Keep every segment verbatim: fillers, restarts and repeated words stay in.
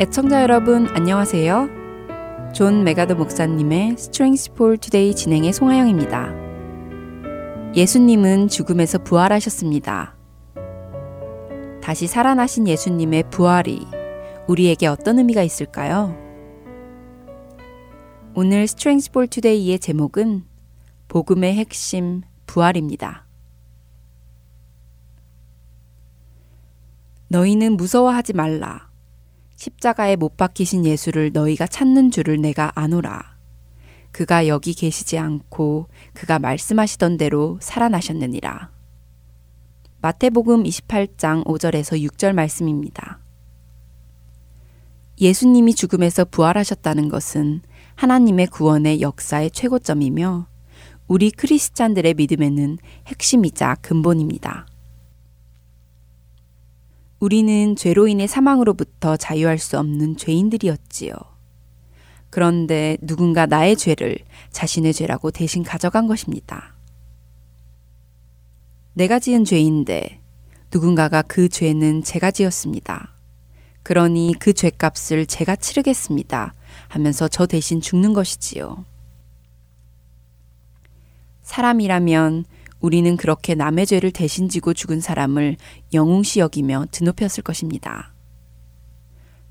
애청자 여러분 안녕하세요. 존 맥아더 목사님의 Strength for Today 진행의 송하영입니다. 예수님은 죽음에서 부활하셨습니다. 다시 살아나신 예수님의 부활이 우리에게 어떤 의미가 있을까요? 오늘 Strength for Today의 제목은 복음의 핵심 부활입니다. 너희는 무서워하지 말라. 십자가에 못 박히신 예수를 너희가 찾는 줄을 내가 아노라. 그가 여기 계시지 않고 그가 말씀하시던 대로 살아나셨느니라. 마태복음 이십팔 장 오 절에서 육 절 말씀입니다. 예수님이 죽음에서 부활하셨다는 것은 하나님의 구원의 역사의 최고점이며 우리 크리스찬들의 믿음에는 핵심이자 근본입니다. 우리는 죄로 인해 사망으로부터 자유할 수 없는 죄인들이었지요. 그런데 누군가 나의 죄를 자신의 죄라고 대신 가져간 것입니다. 내가 지은 죄인데 누군가가 그 죄는 제가 지었습니다. 그러니 그 죄값을 제가 치르겠습니다 하면서 저 대신 죽는 것이지요. 사람이라면 우리는 그렇게 남의 죄를 대신 지고 죽은 사람을 영웅시 여기며 드높였을 것입니다.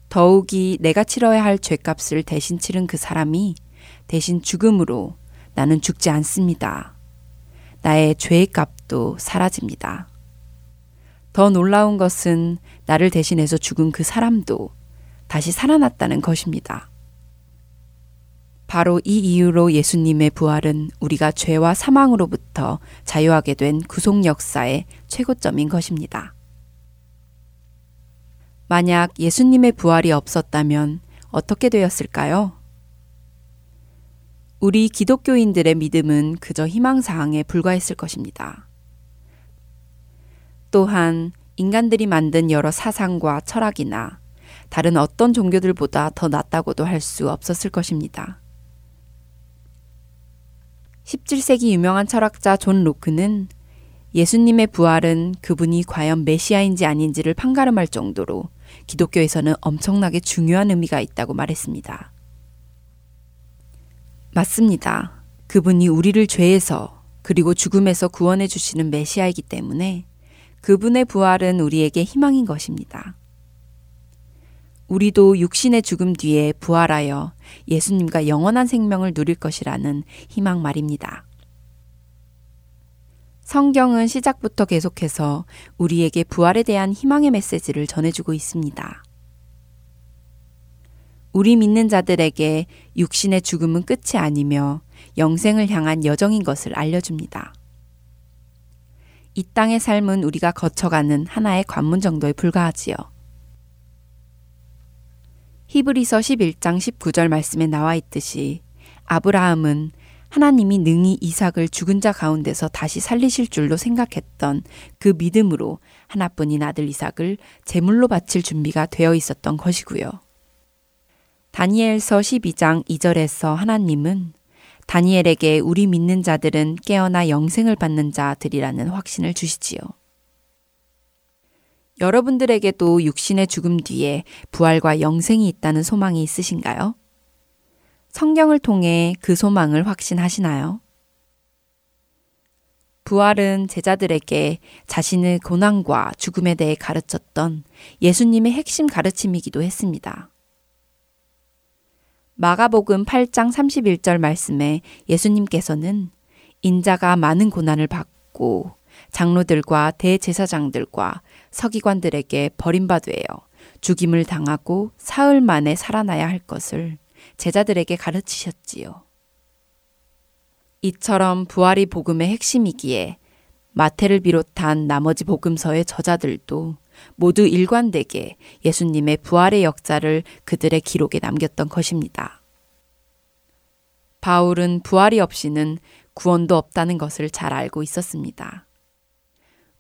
더욱이 내가 치러야 할 죄값을 대신 치른 그 사람이 대신 죽음으로 나는 죽지 않습니다. 나의 죄의 값도 사라집니다. 더 놀라운 것은 나를 대신해서 죽은 그 사람도 다시 살아났다는 것입니다. 바로 이 이유로 예수님의 부활은 우리가 죄와 사망으로부터 자유하게 된 구속 역사의 최고점인 것입니다. 만약 예수님의 부활이 없었다면 어떻게 되었을까요? 우리 기독교인들의 믿음은 그저 희망사항에 불과했을 것입니다. 또한 인간들이 만든 여러 사상과 철학이나 다른 어떤 종교들보다 더 낫다고도 할 수 없었을 것입니다. 십칠 세기 유명한 철학자 존 로크는 예수님의 부활은 그분이 과연 메시아인지 아닌지를 판가름할 정도로 기독교에서는 엄청나게 중요한 의미가 있다고 말했습니다. 맞습니다. 그분이 우리를 죄에서 그리고 죽음에서 구원해 주시는 메시아이기 때문에 그분의 부활은 우리에게 희망인 것입니다. 우리도 육신의 죽음 뒤에 부활하여 예수님과 영원한 생명을 누릴 것이라는 희망 말입니다. 성경은 시작부터 계속해서 우리에게 부활에 대한 희망의 메시지를 전해주고 있습니다. 우리 믿는 자들에게 육신의 죽음은 끝이 아니며 영생을 향한 여정인 것을 알려줍니다. 이 땅의 삶은 우리가 거쳐가는 하나의 관문 정도에 불과하지요. 히브리서 십일 장 십구 절 말씀에 나와 있듯이 아브라함은 하나님이 능히 이삭을 죽은 자 가운데서 다시 살리실 줄로 생각했던 그 믿음으로 하나뿐인 아들 이삭을 제물로 바칠 준비가 되어 있었던 것이고요. 다니엘서 십이 장 이 절에서 하나님은 다니엘에게 우리 믿는 자들은 깨어나 영생을 받는 자들이라는 확신을 주시지요. 여러분들에게도 육신의 죽음 뒤에 부활과 영생이 있다는 소망이 있으신가요? 성경을 통해 그 소망을 확신하시나요? 부활은 제자들에게 자신의 고난과 죽음에 대해 가르쳤던 예수님의 핵심 가르침이기도 했습니다. 마가복음 팔 장 삼십일 절 말씀에 예수님께서는 인자가 많은 고난을 받고 장로들과 대제사장들과 서기관들에게 버림받으여 죽임을 당하고 사흘 만에 살아나야 할 것을 제자들에게 가르치셨지요. 이처럼 부활이 복음의 핵심이기에 마태를 비롯한 나머지 복음서의 저자들도 모두 일관되게 예수님의 부활의 역사를 그들의 기록에 남겼던 것입니다. 바울은 부활이 없이는 구원도 없다는 것을 잘 알고 있었습니다.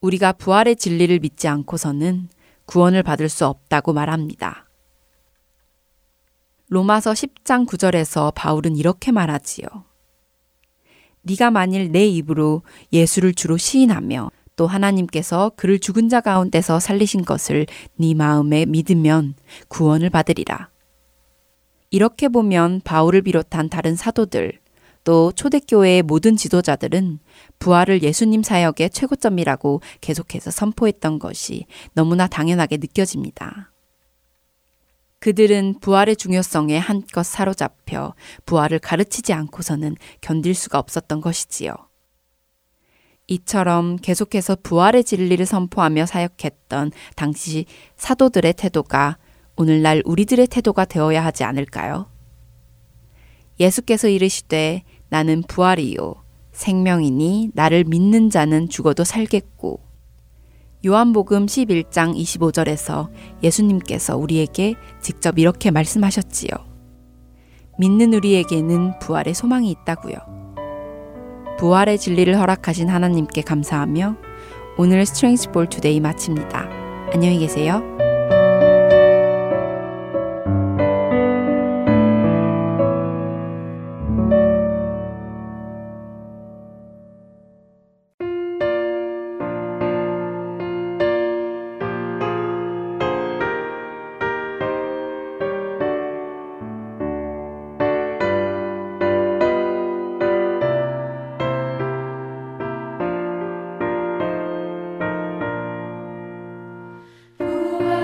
우리가 부활의 진리를 믿지 않고서는 구원을 받을 수 없다고 말합니다. 로마서 십 장 구 절에서 바울은 이렇게 말하지요. 네가 만일 내 입으로 예수를 주로 시인하며 또 하나님께서 그를 죽은 자 가운데서 살리신 것을 네 마음에 믿으면 구원을 받으리라. 이렇게 보면 바울을 비롯한 다른 사도들 또 초대교회의 모든 지도자들은 부활을 예수님 사역의 최고점이라고 계속해서 선포했던 것이 너무나 당연하게 느껴집니다. 그들은 부활의 중요성에 한껏 사로잡혀 부활을 가르치지 않고서는 견딜 수가 없었던 것이지요. 이처럼 계속해서 부활의 진리를 선포하며 사역했던 당시 사도들의 태도가 오늘날 우리들의 태도가 되어야 하지 않을까요? 예수께서 이르시되 나는 부활이요 생명이니 나를 믿는 자는 죽어도 살겠고 요한복음 십일 장 이십오 절에서 예수님께서 우리에게 직접 이렇게 말씀하셨지요. 믿는 우리에게는 부활의 소망이 있다고요. 부활의 진리를 허락하신 하나님께 감사하며 오늘 Strength for Today 마칩니다. 안녕히 계세요. Ooh.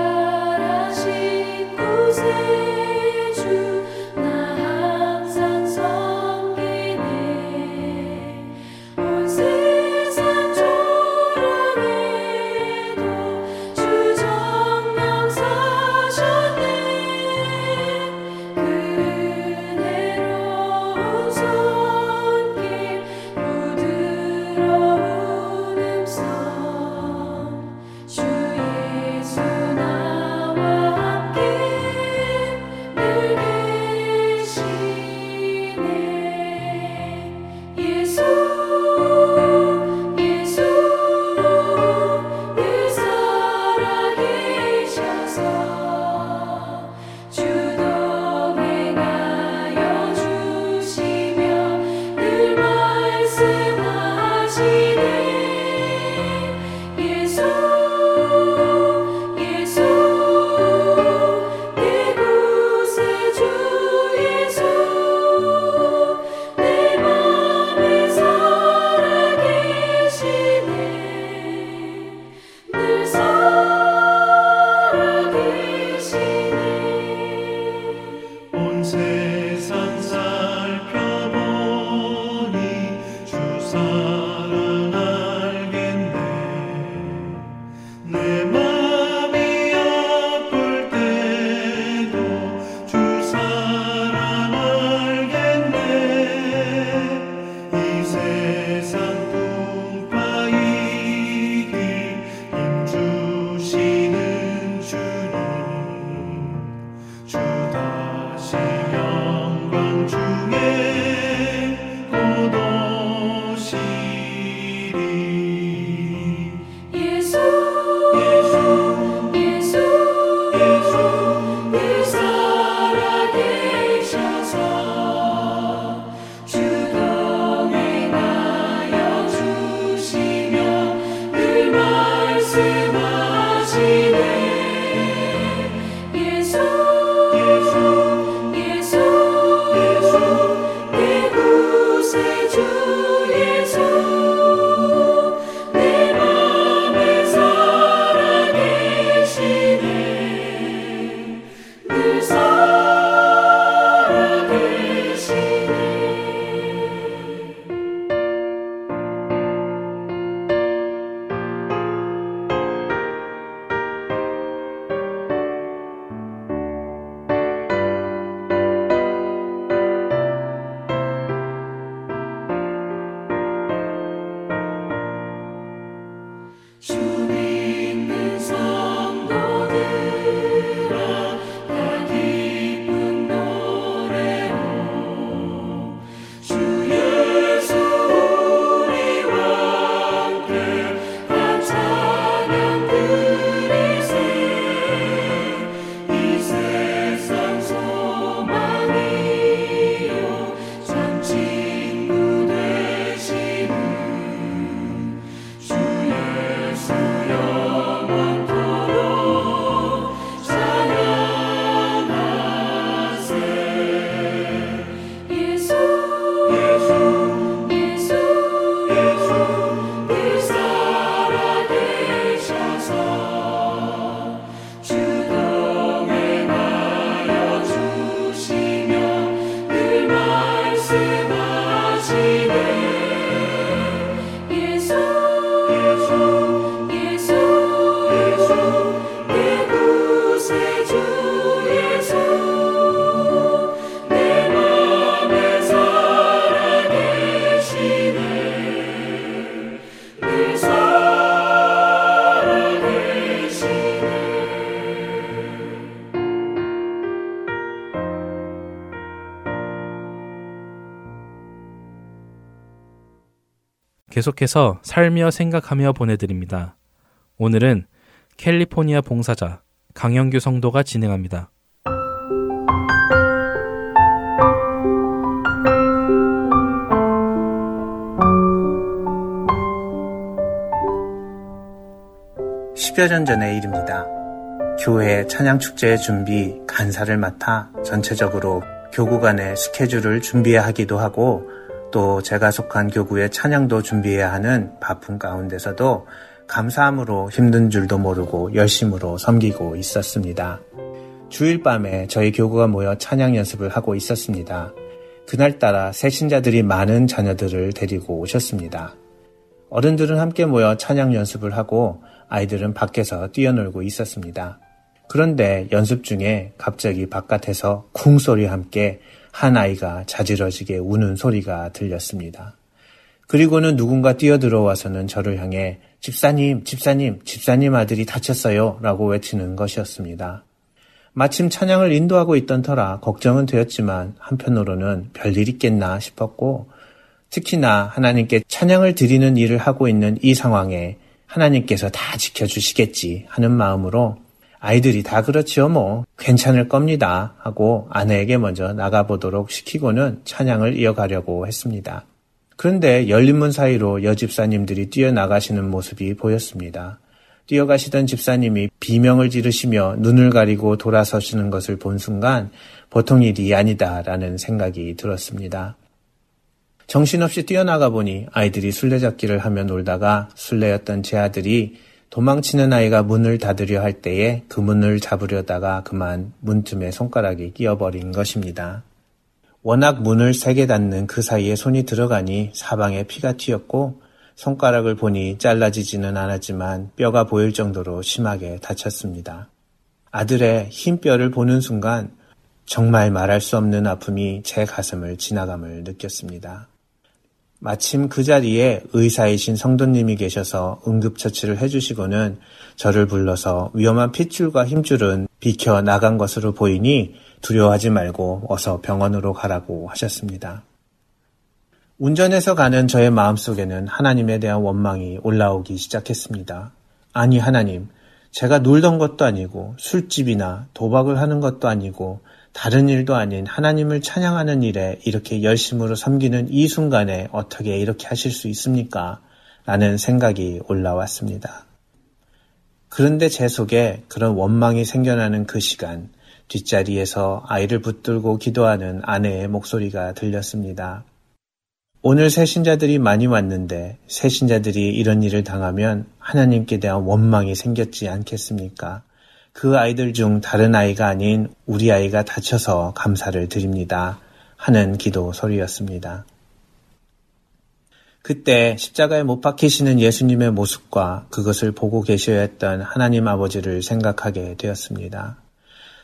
계속해서 살며 생각하며 보내드립니다. 오늘은 캘리포니아 봉사자 강영규 성도가 진행합니다. 십여 년 전의 일입니다. 교회 찬양축제 준비 간사를 맡아 전체적으로 교구 간의 스케줄을 준비해야 하기도 하고 또 제가 속한 교구의 찬양도 준비해야 하는 바쁜 가운데서도 감사함으로 힘든 줄도 모르고 열심으로 섬기고 있었습니다. 주일 밤에 저희 교구가 모여 찬양 연습을 하고 있었습니다. 그날따라 새신자들이 많은 자녀들을 데리고 오셨습니다. 어른들은 함께 모여 찬양 연습을 하고 아이들은 밖에서 뛰어놀고 있었습니다. 그런데 연습 중에 갑자기 바깥에서 쿵 소리와 함께 한 아이가 자지러지게 우는 소리가 들렸습니다. 그리고는 누군가 뛰어들어와서는 저를 향해 집사님, 집사님, 집사님 아들이 다쳤어요 라고 외치는 것이었습니다. 마침 찬양을 인도하고 있던 터라 걱정은 되었지만 한편으로는 별일 있겠나 싶었고 특히나 하나님께 찬양을 드리는 일을 하고 있는 이 상황에 하나님께서 다 지켜주시겠지 하는 마음으로 아이들이 다 그렇지요 뭐 괜찮을 겁니다 하고 아내에게 먼저 나가보도록 시키고는 찬양을 이어가려고 했습니다. 그런데 열린문 사이로 여집사님들이 뛰어나가시는 모습이 보였습니다. 뛰어가시던 집사님이 비명을 지르시며 눈을 가리고 돌아서시는 것을 본 순간 보통 일이 아니다라는 생각이 들었습니다. 정신없이 뛰어나가 보니 아이들이 술래잡기를 하며 놀다가 술래였던 제 아들이 도망치는 아이가 문을 닫으려 할 때에 그 문을 잡으려다가 그만 문틈에 손가락이 끼어버린 것입니다. 워낙 문을 세게 닫는 그 사이에 손이 들어가니 사방에 피가 튀었고 손가락을 보니 잘라지지는 않았지만 뼈가 보일 정도로 심하게 다쳤습니다. 아들의 흰 뼈를 보는 순간 정말 말할 수 없는 아픔이 제 가슴을 지나감을 느꼈습니다. 마침 그 자리에 의사이신 성도님이 계셔서 응급처치를 해주시고는 저를 불러서 위험한 핏줄과 힘줄은 비켜 나간 것으로 보이니 두려워하지 말고 어서 병원으로 가라고 하셨습니다. 운전해서 가는 저의 마음속에는 하나님에 대한 원망이 올라오기 시작했습니다. 아니 하나님, 제가 놀던 것도 아니고 술집이나 도박을 하는 것도 아니고 다른 일도 아닌 하나님을 찬양하는 일에 이렇게 열심으로 섬기는 이 순간에 어떻게 이렇게 하실 수 있습니까? 라는 생각이 올라왔습니다. 그런데 제 속에 그런 원망이 생겨나는 그 시간, 뒷자리에서 아이를 붙들고 기도하는 아내의 목소리가 들렸습니다. 오늘 새신자들이 많이 왔는데 새신자들이 이런 일을 당하면 하나님께 대한 원망이 생겼지 않겠습니까? 그 아이들 중 다른 아이가 아닌 우리 아이가 다쳐서 감사를 드립니다. 하는 기도 소리였습니다. 그때 십자가에 못 박히시는 예수님의 모습과 그것을 보고 계셔야 했던 하나님 아버지를 생각하게 되었습니다.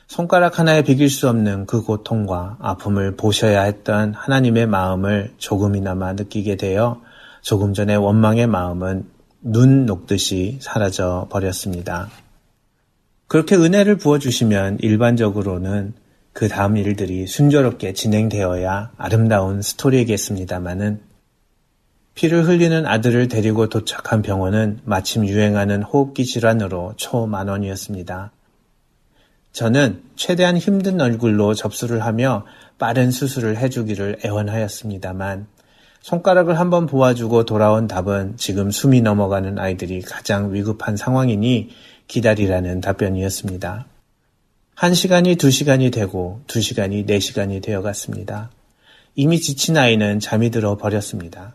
손가락 하나에 비길 수 없는 그 고통과 아픔을 보셔야 했던 하나님의 마음을 조금이나마 느끼게 되어 조금 전에 원망의 마음은 눈 녹듯이 사라져 버렸습니다. 그렇게 은혜를 부어주시면 일반적으로는 그 다음 일들이 순조롭게 진행되어야 아름다운 스토리이겠습니다마는 피를 흘리는 아들을 데리고 도착한 병원은 마침 유행하는 호흡기 질환으로 초만원이었습니다. 저는 최대한 힘든 얼굴로 접수를 하며 빠른 수술을 해주기를 애원하였습니다만 손가락을 한번 보아주고 돌아온 답은 지금 숨이 넘어가는 아이들이 가장 위급한 상황이니 기다리라는 답변이었습니다. 한 시간이 두 시간이 되고 두 시간이 네 시간이 되어갔습니다. 이미 지친 아이는 잠이 들어 버렸습니다.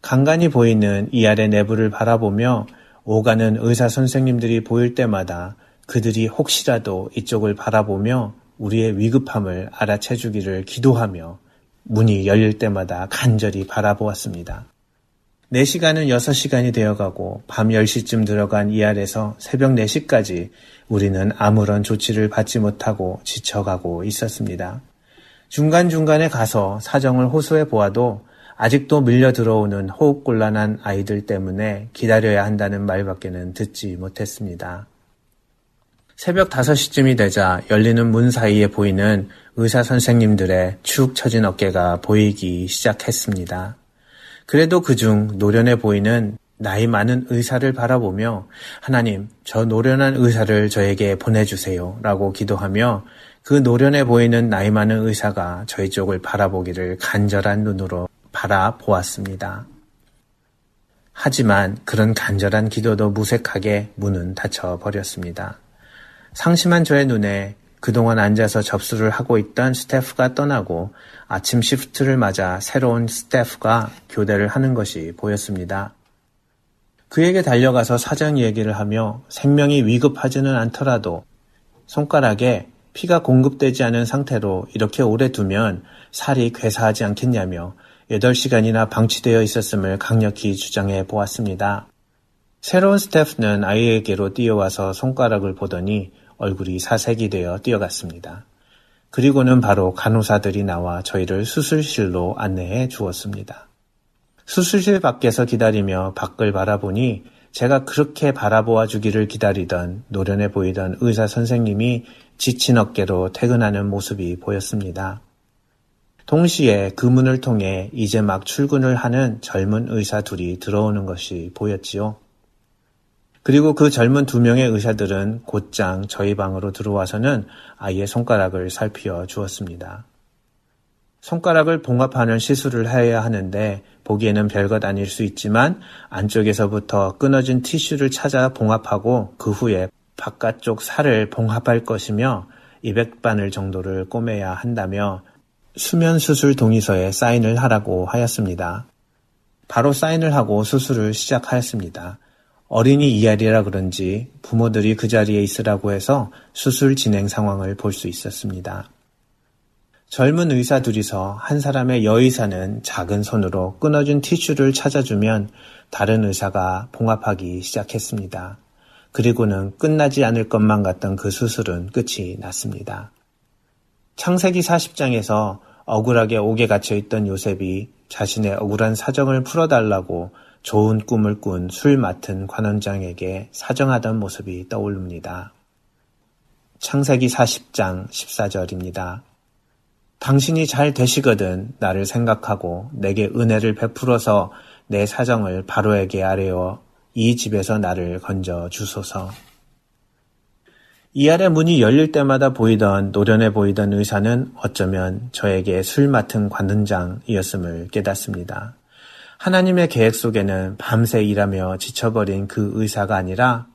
간간히 보이는 이 알의 내부를 바라보며 오가는 의사 선생님들이 보일 때마다 그들이 혹시라도 이쪽을 바라보며 우리의 위급함을 알아채주기를 기도하며 문이 열릴 때마다 간절히 바라보았습니다. 네 시간은 여섯 시간이 되어가고 밤 열 시쯤 들어간 이 알에서 새벽 네 시까지 우리는 아무런 조치를 받지 못하고 지쳐가고 있었습니다. 중간중간에 가서 사정을 호소해 보아도 아직도 밀려 들어오는 호흡곤란한 아이들 때문에 기다려야 한다는 말밖에는 듣지 못했습니다. 새벽 다섯 시쯤이 되자 열리는 문 사이에 보이는 의사 선생님들의 축 처진 어깨가 보이기 시작했습니다. 그래도 그중 노련해 보이는 나이 많은 의사를 바라보며 하나님, 저 노련한 의사를 저에게 보내주세요 라고 기도하며 그 노련해 보이는 나이 많은 의사가 저희 쪽을 바라보기를 간절한 눈으로 바라보았습니다. 하지만 그런 간절한 기도도 무색하게 문은 닫혀버렸습니다. 상심한 저의 눈에 그동안 앉아서 접수를 하고 있던 스태프가 떠나고 아침 시프트를 맞아 새로운 스태프가 교대를 하는 것이 보였습니다. 그에게 달려가서 사정 얘기를 하며 생명이 위급하지는 않더라도 손가락에 피가 공급되지 않은 상태로 이렇게 오래 두면 살이 괴사하지 않겠냐며 여덟 시간이나 방치되어 있었음을 강력히 주장해 보았습니다. 새로운 스태프는 아이에게로 뛰어와서 손가락을 보더니 얼굴이 사색이 되어 뛰어갔습니다. 그리고는 바로 간호사들이 나와 저희를 수술실로 안내해 주었습니다. 수술실 밖에서 기다리며 밖을 바라보니 제가 그렇게 바라보아 주기를 기다리던 노련해 보이던 의사 선생님이 지친 어깨로 퇴근하는 모습이 보였습니다. 동시에 그 문을 통해 이제 막 출근을 하는 젊은 의사 둘이 들어오는 것이 보였지요. 그리고 그 젊은 두 명의 의사들은 곧장 저희 방으로 들어와서는 아이의 손가락을 살피어 주었습니다. 손가락을 봉합하는 시술을 해야 하는데 보기에는 별것 아닐 수 있지만 안쪽에서부터 끊어진 티슈를 찾아 봉합하고 그 후에 바깥쪽 살을 봉합할 것이며 이백 바늘 정도를 꼬매야 한다며 수면수술 동의서에 사인을 하라고 하였습니다. 바로 사인을 하고 수술을 시작하였습니다. 어린이 이알이라 그런지 부모들이 그 자리에 있으라고 해서 수술 진행 상황을 볼 수 있었습니다. 젊은 의사 둘이서 한 사람의 여의사는 작은 손으로 끊어진 티슈를 찾아주면 다른 의사가 봉합하기 시작했습니다. 그리고는 끝나지 않을 것만 같던 그 수술은 끝이 났습니다. 창세기 사십 장에서 억울하게 옥에 갇혀있던 요셉이 자신의 억울한 사정을 풀어달라고 좋은 꿈을 꾼 술 맡은 관원장에게 사정하던 모습이 떠오릅니다. 창세기 사십 장 십사 절입니다. 당신이 잘 되시거든 나를 생각하고 내게 은혜를 베풀어서 내 사정을 바로에게 아뢰어 이 집에서 나를 건져 주소서. 이 아래 문이 열릴 때마다 보이던 노련해 보이던 의사는 어쩌면 저에게 술 맡은 관원장이었음을 깨닫습니다. 하나님의 계획 속에는 밤새 일하며 지쳐버린 그 의사가 아니라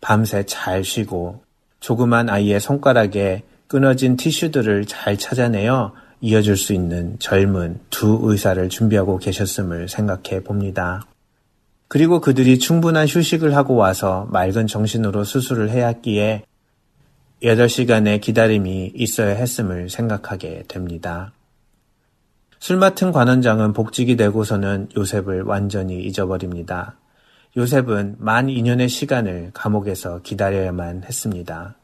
밤새 잘 쉬고 조그만 아이의 손가락에 끊어진 티슈들을 잘 찾아내어 이어줄 수 있는 젊은 두 의사를 준비하고 계셨음을 생각해 봅니다. 그리고 그들이 충분한 휴식을 하고 와서 맑은 정신으로 수술을 해야 했기에 여덟 시간의 기다림이 있어야 했음을 생각하게 됩니다. 술 맡은 관원장은 복직이 되고서는 요셉을 완전히 잊어버립니다. 요셉은 만 이 년의 시간을 감옥에서 기다려야만 했습니다.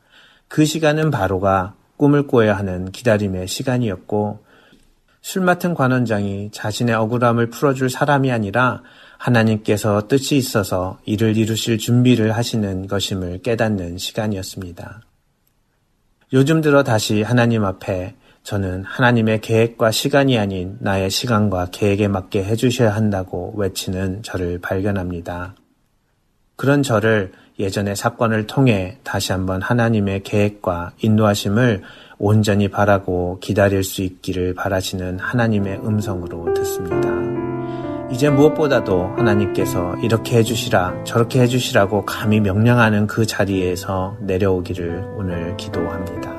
그 시간은 바로가 꿈을 꾸어야 하는 기다림의 시간이었고 술 맡은 관원장이 자신의 억울함을 풀어줄 사람이 아니라 하나님께서 뜻이 있어서 이를 이루실 준비를 하시는 것임을 깨닫는 시간이었습니다. 요즘 들어 다시 하나님 앞에 저는 하나님의 계획과 시간이 아닌 나의 시간과 계획에 맞게 해주셔야 한다고 외치는 저를 발견합니다. 그런 저를 예전의 사건을 통해 다시 한번 하나님의 계획과 인도하심을 온전히 바라고 기다릴 수 있기를 바라시는 하나님의 음성으로 듣습니다. 이제 무엇보다도 하나님께서 이렇게 해주시라 저렇게 해주시라고 감히 명령하는 그 자리에서 내려오기를 오늘 기도합니다.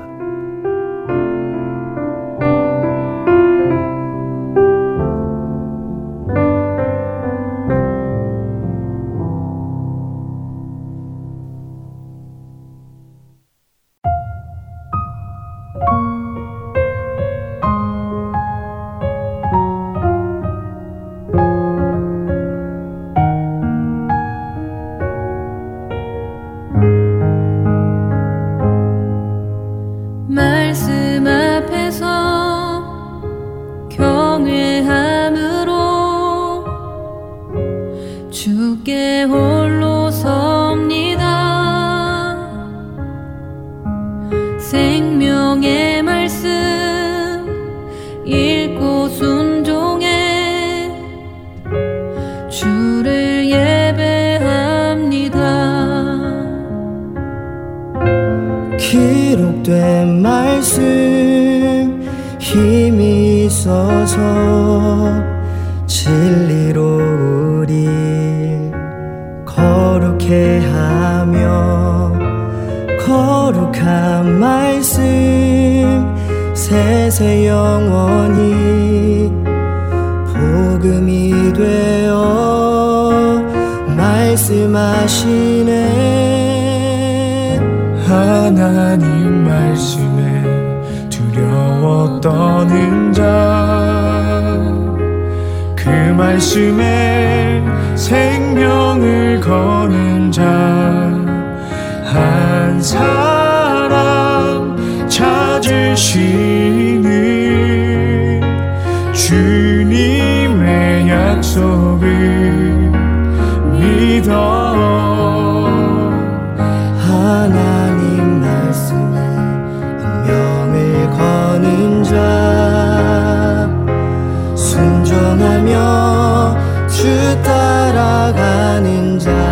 생명의 말씀 읽고 순종해 주를 예배합니다. 기록된 말씀 힘이 있어서 진리로 우리 거룩해 하며 거룩한 말씀 세세 영원히 복음이 되어 말씀하시네. 하나님 말씀에 두려워 떠는 자 그 말씀에 생명을 거는 자 한 사람 찾으시는 주님의 약속을 믿어. 하나님 말씀에 운명을 거는 자 순종하며 주 따라가는 자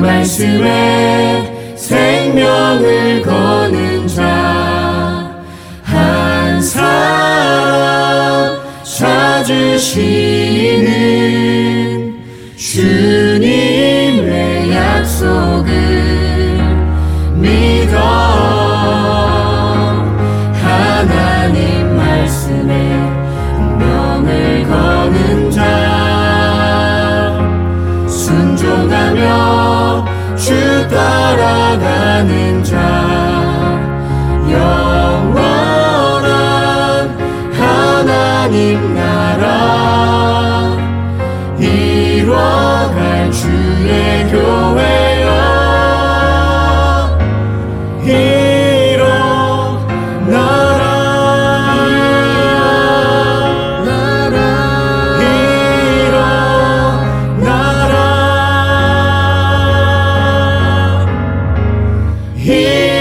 말씀에 생명을 거는 자 한 사람 찾으시는 주님의 약속을 믿어. 하나님 말씀에 하나님 나라 이뤄갈 주의 교회여 일어나라 나라 일어나라 일어나라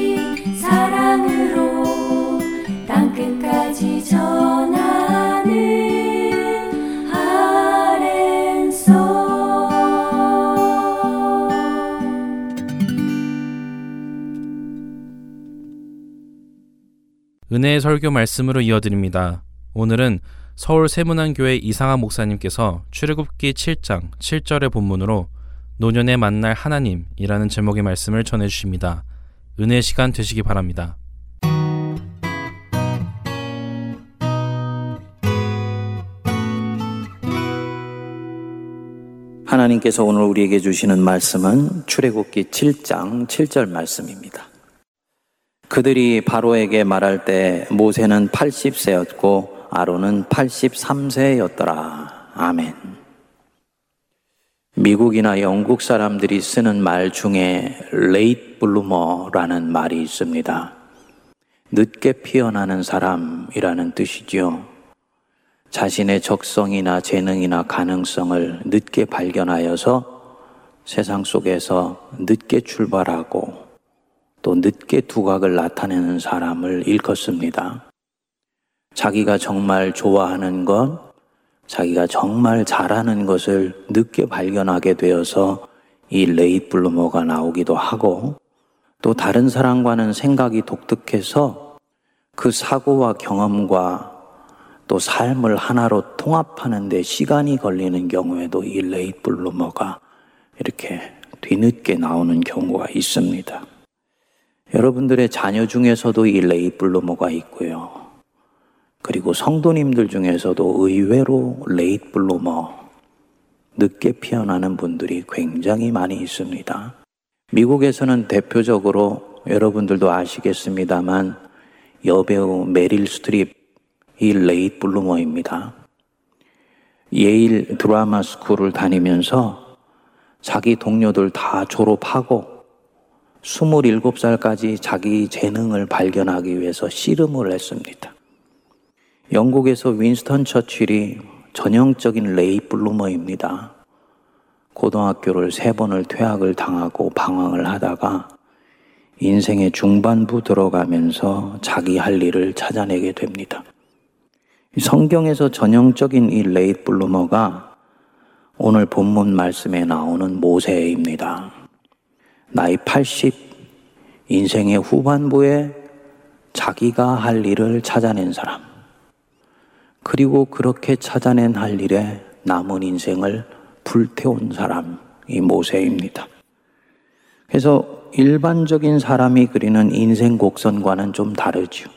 사랑으로 땅끝까지 전하는 아랜송 은혜의 설교 말씀으로 이어드립니다. 오늘은 서울 세문안교회 이상하 목사님께서 출애굽기 칠 장 칠 절의 본문으로 노년에 만날 하나님이라는 제목의 말씀을 전해주십니다. 은혜의 시간 되시기 바랍니다. 하나님께서 오늘 우리에게 주시는 말씀은 출애굽기 칠 장 칠 절 말씀입니다. 그들이 바로에게 말할 때 모세는 팔십 세였고 아론은 팔십삼 세였더라. 아멘. 미국이나 영국 사람들이 쓰는 말 중에 레이트 블루머라는 말이 있습니다. 늦게 피어나는 사람이라는 뜻이지요. 자신의 적성이나 재능이나 가능성을 늦게 발견하여서 세상 속에서 늦게 출발하고 또 늦게 두각을 나타내는 사람을 일컫습니다. 자기가 정말 좋아하는 것, 자기가 정말 잘하는 것을 늦게 발견하게 되어서 이 레이트 블루머가 나오기도 하고 또 다른 사람과는 생각이 독특해서 그 사고와 경험과 또 삶을 하나로 통합하는 데 시간이 걸리는 경우에도 이 레이트 블루머가 이렇게 뒤늦게 나오는 경우가 있습니다. 여러분들의 자녀 중에서도 이 레이트 블루머가 있고요. 그리고 성도님들 중에서도 의외로 레이트 블루머, 늦게 피어나는 분들이 굉장히 많이 있습니다. 미국에서는 대표적으로 여러분들도 아시겠습니다만 여배우 메릴 스트립, 이 레이트 블루머입니다. 예일 드라마 스쿨을 다니면서 자기 동료들 다 졸업하고 스물일곱 살까지 자기 재능을 발견하기 위해서 씨름을 했습니다. 영국에서 윈스턴 처칠이 전형적인 레이트 블루머입니다. 고등학교를 세 번을 퇴학을 당하고 방황을 하다가 인생의 중반부 들어가면서 자기 할 일을 찾아내게 됩니다. 성경에서 전형적인 이 레이트 블루머가 오늘 본문 말씀에 나오는 모세입니다. 나이 팔십, 인생의 후반부에 자기가 할 일을 찾아낸 사람. 그리고 그렇게 찾아낸 할 일에 남은 인생을 불태운 사람이 모세입니다. 그래서 일반적인 사람이 그리는 인생 곡선과는 좀 다르죠.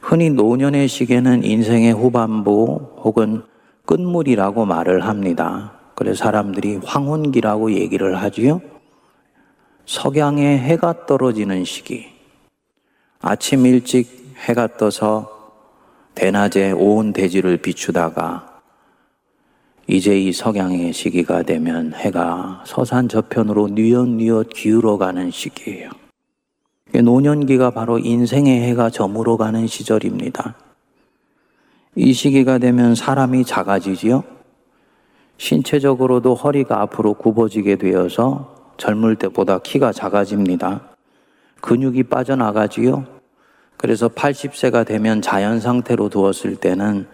흔히 노년의 시기에는 인생의 후반부 혹은 끝물이라고 말을 합니다. 그래서 사람들이 황혼기라고 얘기를 하지요. 석양에 해가 떨어지는 시기. 아침 일찍 해가 떠서 대낮에 온 대지를 비추다가 이제 이 석양의 시기가 되면 해가 서산 저편으로 뉘엿뉘엿 기울어가는 시기예요. 노년기가 바로 인생의 해가 저물어가는 시절입니다. 이 시기가 되면 사람이 작아지지요? 신체적으로도 허리가 앞으로 굽어지게 되어서 젊을 때보다 키가 작아집니다. 근육이 빠져나가지요? 그래서 팔십 세가 되면 자연 상태로 두었을 때는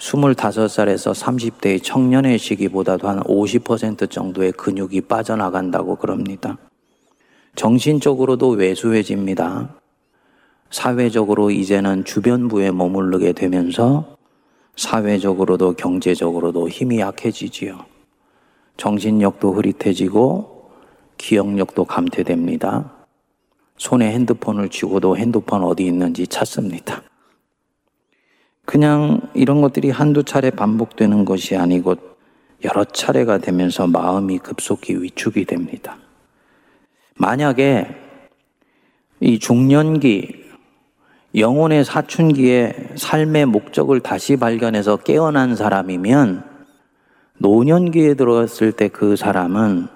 스물다섯 살에서 삼십 대의 청년의 시기보다도 한 오십 퍼센트 정도의 근육이 빠져나간다고 그럽니다. 정신적으로도 왜소해집니다. 사회적으로 이제는 주변부에 머무르게 되면서 사회적으로도 경제적으로도 힘이 약해지지요. 정신력도 흐릿해지고 기억력도 감퇴됩니다. 손에 핸드폰을 쥐고도 핸드폰 어디 있는지 찾습니다. 그냥 이런 것들이 한두 차례 반복되는 것이 아니고 여러 차례가 되면서 마음이 급속히 위축이 됩니다. 만약에 이 중년기, 영혼의 사춘기에 삶의 목적을 다시 발견해서 깨어난 사람이면 노년기에 들어갔을 때 그 사람은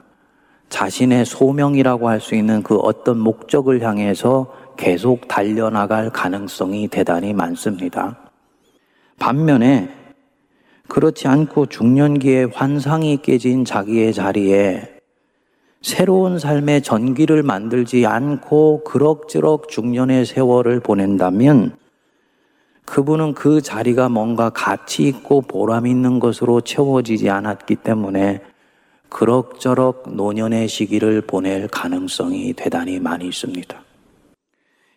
자신의 소명이라고 할 수 있는 그 어떤 목적을 향해서 계속 달려나갈 가능성이 대단히 많습니다. 반면에 그렇지 않고 중년기에 환상이 깨진 자기의 자리에 새로운 삶의 전기를 만들지 않고 그럭저럭 중년의 세월을 보낸다면 그분은 그 자리가 뭔가 가치 있고 보람 있는 것으로 채워지지 않았기 때문에 그럭저럭 노년의 시기를 보낼 가능성이 대단히 많이 있습니다.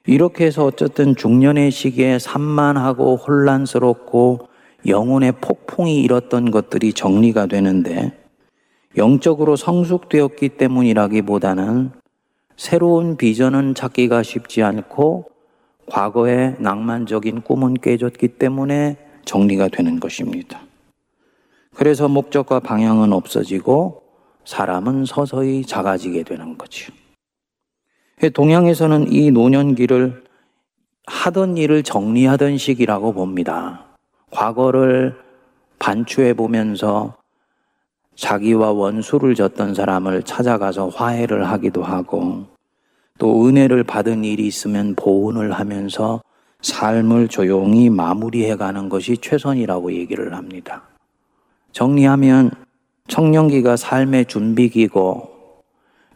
이렇게 해서 어쨌든 중년의 시기에 산만하고 혼란스럽고 영혼의 폭풍이 일었던 것들이 정리가 되는데 영적으로 성숙되었기 때문이라기보다는 새로운 비전은 찾기가 쉽지 않고 과거의 낭만적인 꿈은 깨졌기 때문에 정리가 되는 것입니다. 그래서 목적과 방향은 없어지고 사람은 서서히 작아지게 되는 거죠. 동양에서는 이 노년기를 하던 일을 정리하던 시기라고 봅니다. 과거를 반추해 보면서 자기와 원수를 졌던 사람을 찾아가서 화해를 하기도 하고 또 은혜를 받은 일이 있으면 보훈을 하면서 삶을 조용히 마무리해가는 것이 최선이라고 얘기를 합니다. 정리하면 청년기가 삶의 준비기고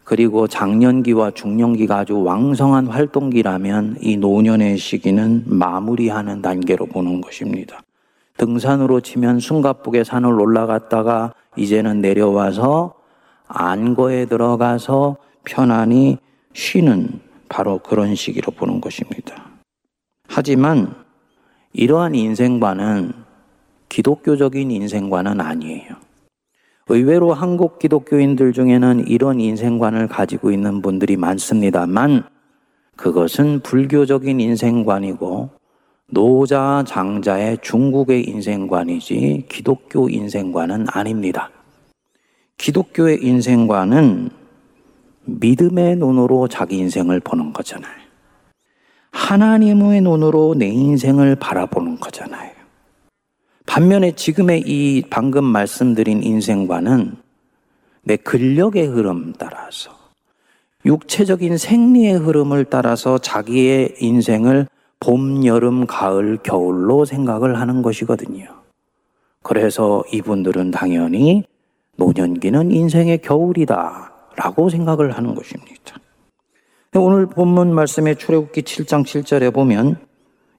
그리고 장년기와 중년기가 아주 왕성한 활동기라면 이 노년의 시기는 마무리하는 단계로 보는 것입니다. 등산으로 치면 숨가쁘게 산을 올라갔다가 이제는 내려와서 안거에 들어가서 편안히 쉬는 바로 그런 시기로 보는 것입니다. 하지만 이러한 인생관은 기독교적인 인생관은 아니에요. 의외로 한국 기독교인들 중에는 이런 인생관을 가지고 있는 분들이 많습니다만 그것은 불교적인 인생관이고 노자, 장자의 중국의 인생관이지 기독교 인생관은 아닙니다. 기독교의 인생관은 믿음의 눈으로 자기 인생을 보는 거잖아요. 하나님의 눈으로 내 인생을 바라보는 거잖아요. 반면에 지금의 이 방금 말씀드린 인생관은 내 근력의 흐름 따라서 육체적인 생리의 흐름을 따라서 자기의 인생을 봄, 여름, 가을, 겨울로 생각을 하는 것이거든요. 그래서 이분들은 당연히 노년기는 인생의 겨울이다 라고 생각을 하는 것입니다. 오늘 본문 말씀의 출애굽기 칠 장 칠 절에 보면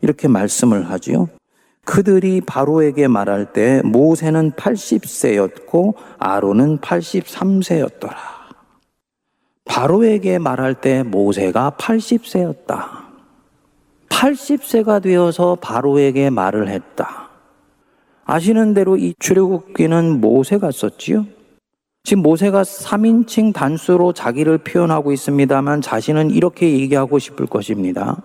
이렇게 말씀을 하지요. 그들이 바로에게 말할 때 모세는 팔십 세였고 아론은 팔십삼 세였더라. 바로에게 말할 때 모세가 팔십 세였다. 팔십 세가 되어서 바로에게 말을 했다. 아시는 대로 이 출애굽기는 모세가 썼지요. 지금 모세가 삼 인칭 단수로 자기를 표현하고 있습니다만 자신은 이렇게 얘기하고 싶을 것입니다.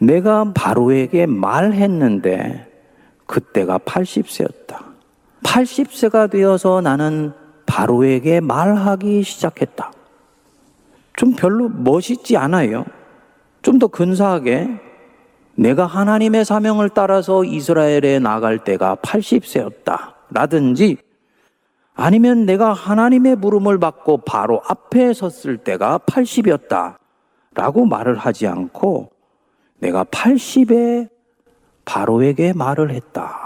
내가 바로에게 말했는데 그때가 팔십 세였다. 팔십 세가 되어서 나는 바로에게 말하기 시작했다. 좀 별로 멋있지 않아요. 좀 더 근사하게 내가 하나님의 사명을 따라서 이스라엘에 나갈 때가 팔십 세였다 라든지, 아니면 내가 하나님의 부름을 받고 바로 앞에 섰을 때가 팔십이었다 라고 말을 하지 않고 내가 팔십에 바로에게 말을 했다.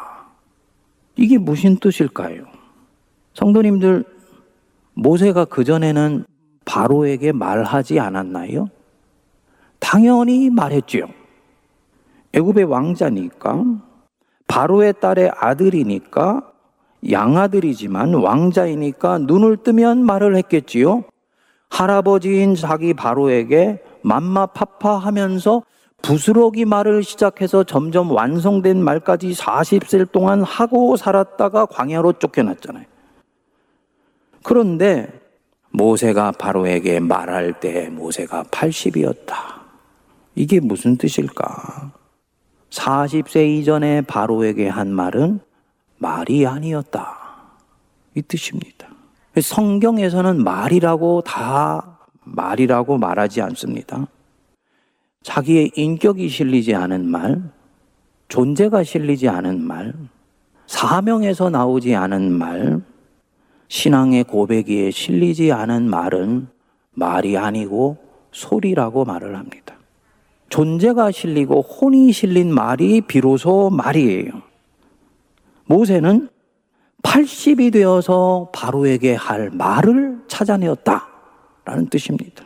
이게 무슨 뜻일까요? 성도님들, 모세가 그전에는 바로에게 말하지 않았나요? 당연히 말했지요. 애굽의 왕자니까, 바로의 딸의 아들이니까, 양아들이지만 왕자이니까 눈을 뜨면 말을 했겠지요. 할아버지인 자기 바로에게 맘마파파 하면서 부스러기 말을 시작해서 점점 완성된 말까지 사십 세 동안 하고 살았다가 광야로 쫓겨났잖아요. 그런데 모세가 바로에게 말할 때 모세가 팔십이었다. 이게 무슨 뜻일까? 사십 세 이전에 바로에게 한 말은 말이 아니었다. 이 뜻입니다. 성경에서는 말이라고 다 말이라고 말하지 않습니다. 자기의 인격이 실리지 않은 말, 존재가 실리지 않은 말, 사명에서 나오지 않은 말, 신앙의 고백에 실리지 않은 말은 말이 아니고 소리라고 말을 합니다. 존재가 실리고 혼이 실린 말이 비로소 말이에요. 모세는 팔십이 되어서 바로에게 할 말을 찾아내었다라는 뜻입니다.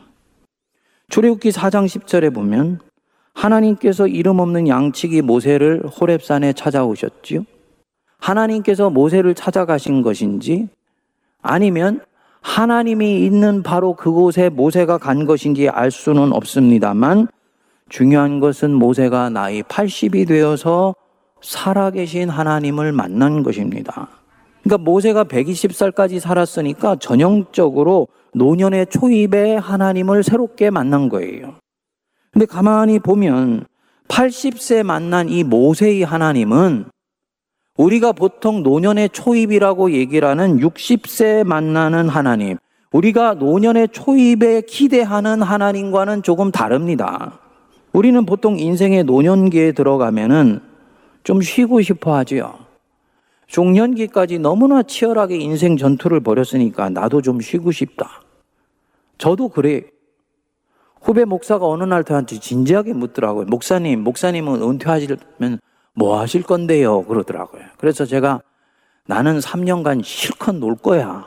출애굽기 사 장 십 절에 보면 하나님께서 이름 없는 양치기 모세를 호렙산에 찾아오셨지요. 하나님께서 모세를 찾아가신 것인지, 아니면 하나님이 있는 바로 그곳에 모세가 간 것인지 알 수는 없습니다만, 중요한 것은 모세가 나이 팔십이 되어서 살아계신 하나님을 만난 것입니다. 그러니까 모세가 백이십 살까지 살았으니까 전형적으로 노년의 초입에 하나님을 새롭게 만난 거예요. 근데 가만히 보면 팔십 세 만난 이 모세의 하나님은 우리가 보통 노년의 초입이라고 얘기를 하는 육십 세 만나는 하나님, 우리가 노년의 초입에 기대하는 하나님과는 조금 다릅니다. 우리는 보통 인생의 노년기에 들어가면은 좀 쉬고 싶어 하지요. 중년기까지 너무나 치열하게 인생 전투를 벌였으니까 나도 좀 쉬고 싶다. 저도 그래. 후배 목사가 어느 날 저한테 진지하게 묻더라고요. 목사님, 목사님은 은퇴하시면 뭐 하실 건데요? 그러더라고요. 그래서 제가 나는 삼 년간 실컷 놀 거야.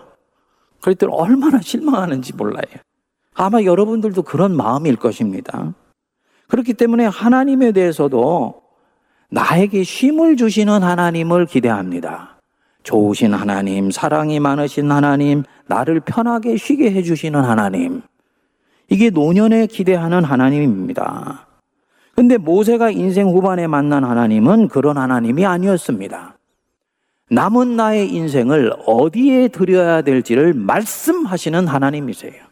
그랬더니 얼마나 실망하는지 몰라요. 아마 여러분들도 그런 마음일 것입니다. 그렇기 때문에 하나님에 대해서도 나에게 쉼을 주시는 하나님을 기대합니다. 좋으신 하나님, 사랑이 많으신 하나님, 나를 편하게 쉬게 해주시는 하나님. 이게 노년에 기대하는 하나님입니다. 근데 모세가 인생 후반에 만난 하나님은 그런 하나님이 아니었습니다. 남은 나의 인생을 어디에 드려야 될지를 말씀하시는 하나님이세요.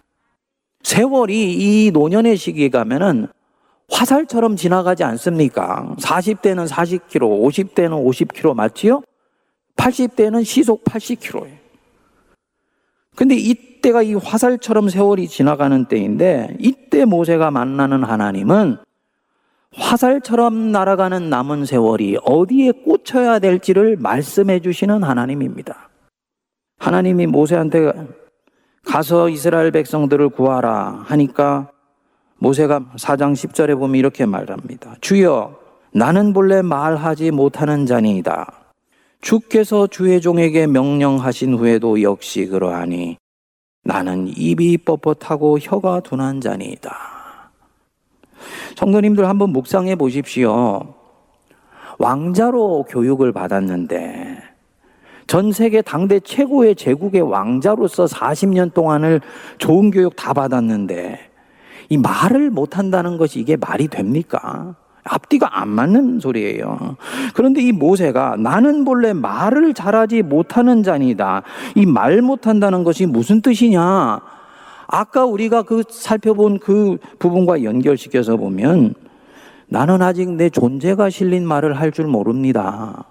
세월이 이 노년의 시기에 가면은 화살처럼 지나가지 않습니까? 사십 대는 사십 킬로미터, 오십 대는 오십 킬로미터 맞지요? 팔십 대는 시속 팔십 킬로미터예요. 근데 이때가 이 화살처럼 세월이 지나가는 때인데, 이때 모세가 만나는 하나님은 화살처럼 날아가는 남은 세월이 어디에 꽂혀야 될지를 말씀해 주시는 하나님입니다. 하나님이 모세한테 가서 이스라엘 백성들을 구하라 하니까 모세가 사 장 십 절에 보면 이렇게 말합니다. 주여, 나는 본래 말하지 못하는 자니이다. 주께서 주의 종에게 명령하신 후에도 역시 그러하니 나는 입이 뻣뻣하고 혀가 둔한 자니이다. 성도님들, 한번 묵상해 보십시오. 왕자로 교육을 받았는데, 전 세계 당대 최고의 제국의 왕자로서 사십 년 동안을 좋은 교육 다 받았는데 이 말을 못한다는 것이 이게 말이 됩니까? 앞뒤가 안 맞는 소리예요. 그런데 이 모세가 나는 본래 말을 잘하지 못하는 자니다. 이 말 못한다는 것이 무슨 뜻이냐? 아까 우리가 그 살펴본 그 부분과 연결시켜서 보면 나는 아직 내 존재가 실린 말을 할 줄 모릅니다.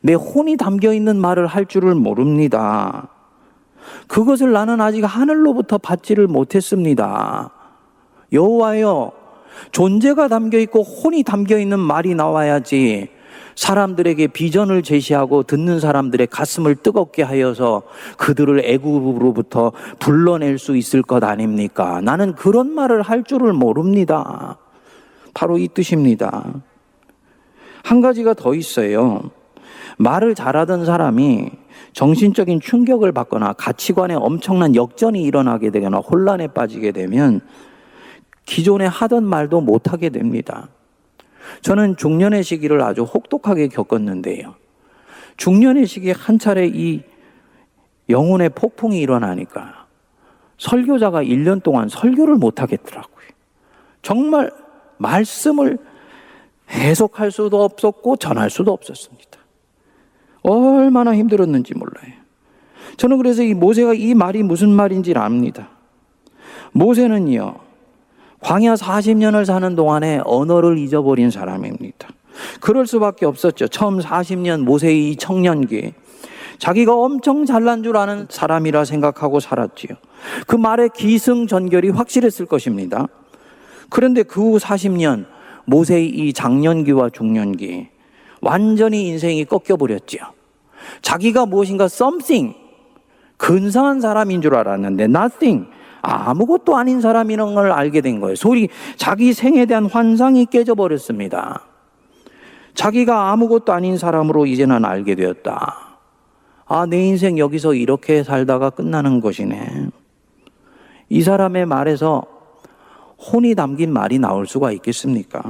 내 혼이 담겨있는 말을 할 줄을 모릅니다. 그것을 나는 아직 하늘로부터 받지를 못했습니다. 여호와여, 존재가 담겨있고 혼이 담겨있는 말이 나와야지 사람들에게 비전을 제시하고 듣는 사람들의 가슴을 뜨겁게 하여서 그들을 애굽으로부터 불러낼 수 있을 것 아닙니까? 나는 그런 말을 할 줄을 모릅니다. 바로 이 뜻입니다. 한 가지가 더 있어요. 말을 잘하던 사람이 정신적인 충격을 받거나 가치관에 엄청난 역전이 일어나게 되거나 혼란에 빠지게 되면 기존에 하던 말도 못하게 됩니다. 저는 중년의 시기를 아주 혹독하게 겪었는데요. 중년의 시기에 한 차례 이 영혼의 폭풍이 일어나니까 설교자가 일 년 동안 설교를 못하겠더라고요. 정말 말씀을 해석할 수도 없었고 전할 수도 없었습니다. 얼마나 힘들었는지 몰라요. 저는 그래서 이 모세가 이 말이 무슨 말인지를 압니다. 모세는요, 광야 사십 년을 사는 동안에 언어를 잊어버린 사람입니다. 그럴 수밖에 없었죠. 처음 사십 년 모세의 이 청년기, 자기가 엄청 잘난 줄 아는 사람이라 생각하고 살았지요. 그 말의 기승전결이 확실했을 것입니다. 그런데 그 후 사십 년 모세의 이 장년기와 중년기, 완전히 인생이 꺾여버렸지요. 자기가 무엇인가 something, 근사한 사람인 줄 알았는데 nothing, 아무것도 아닌 사람이라는 걸 알게 된 거예요. 소리, 자기 생에 대한 환상이 깨져버렸습니다. 자기가 아무것도 아닌 사람으로 이제는 알게 되었다. 아, 내 인생 여기서 이렇게 살다가 끝나는 것이네. 이 사람의 말에서 혼이 담긴 말이 나올 수가 있겠습니까?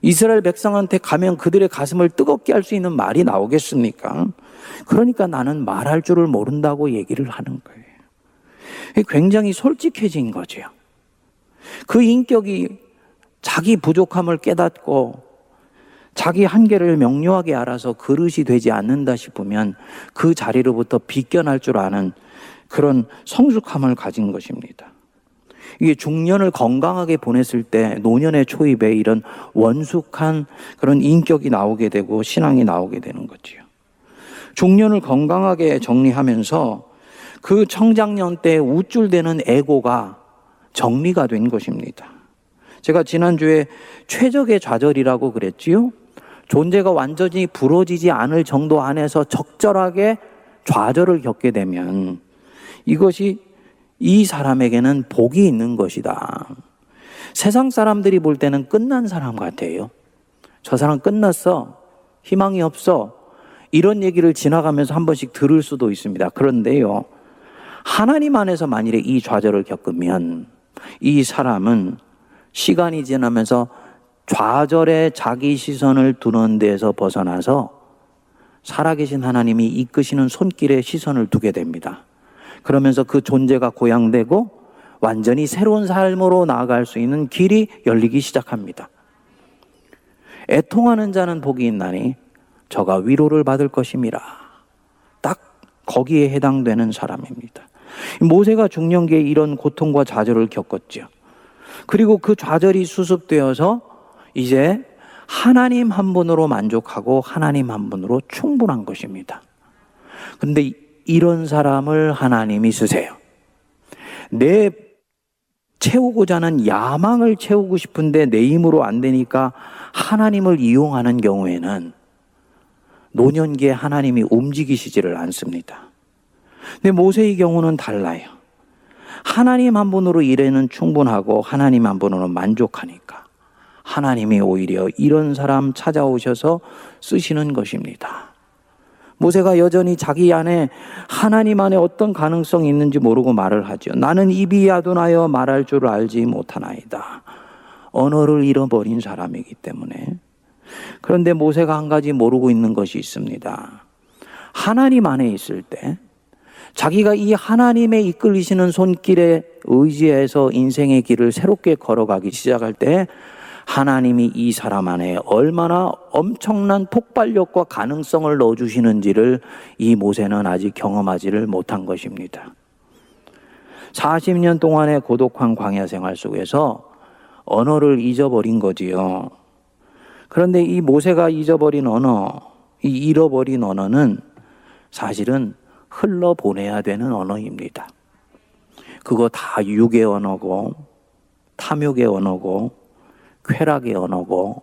이스라엘 백성한테 가면 그들의 가슴을 뜨겁게 할 수 있는 말이 나오겠습니까? 그러니까 나는 말할 줄을 모른다고 얘기를 하는 거예요. 굉장히 솔직해진 거죠. 그 인격이 자기 부족함을 깨닫고 자기 한계를 명료하게 알아서 그릇이 되지 않는다 싶으면 그 자리로부터 비껴날 줄 아는 그런 성숙함을 가진 것입니다. 이게 중년을 건강하게 보냈을 때 노년의 초입에 이런 원숙한 그런 인격이 나오게 되고 신앙이 나오게 되는 거죠. 중년을 건강하게 정리하면서 그 청장년 때 우쭐대는 에고가 정리가 된 것입니다. 제가 지난주에 최적의 좌절이라고 그랬지요. 존재가 완전히 부러지지 않을 정도 안에서 적절하게 좌절을 겪게 되면 이것이 이 사람에게는 복이 있는 것이다. 세상 사람들이 볼 때는 끝난 사람 같아요. 저 사람 끝났어. 희망이 없어. 이런 얘기를 지나가면서 한 번씩 들을 수도 있습니다. 그런데요, 하나님 안에서 만일에 이 좌절을 겪으면 이 사람은 시간이 지나면서 좌절에 자기 시선을 두는 데에서 벗어나서 살아계신 하나님이 이끄시는 손길에 시선을 두게 됩니다. 그러면서 그 존재가 고양되고 완전히 새로운 삶으로 나아갈 수 있는 길이 열리기 시작합니다. 애통하는 자는 복이 있나니 저가 위로를 받을 것임이라. 딱 거기에 해당되는 사람입니다. 모세가 중년기에 이런 고통과 좌절을 겪었죠. 그리고 그 좌절이 수습되어서 이제 하나님 한 분으로 만족하고 하나님 한 분으로 충분한 것입니다. 그런데 이런 사람을 하나님이 쓰세요. 내 채우고자 하는 야망을 채우고 싶은데 내 힘으로 안 되니까 하나님을 이용하는 경우에는 노년기에 하나님이 움직이시지를 않습니다. 근데 모세의 경우는 달라요. 하나님 한 분으로 일에는 충분하고 하나님 한 분으로 만족하니까 하나님이 오히려 이런 사람 찾아오셔서 쓰시는 것입니다. 모세가 여전히 자기 안에 하나님 안에 어떤 가능성이 있는지 모르고 말을 하죠. 나는 입이 야둔하여 말할 줄 알지 못하나이다. 언어를 잃어버린 사람이기 때문에. 그런데 모세가 한 가지 모르고 있는 것이 있습니다. 하나님 안에 있을 때 자기가 이 하나님의 이끌리시는 손길에 의지해서 인생의 길을 새롭게 걸어가기 시작할 때 하나님이 이 사람 안에 얼마나 엄청난 폭발력과 가능성을 넣어주시는지를 이 모세는 아직 경험하지를 못한 것입니다. 사십 년 동안의 고독한 광야 생활 속에서 언어를 잊어버린 거지요. 그런데 이 모세가 잊어버린 언어, 이 잃어버린 언어는 사실은 흘러보내야 되는 언어입니다. 그거 다 육의 언어고 탐욕의 언어고 쾌락의 언어고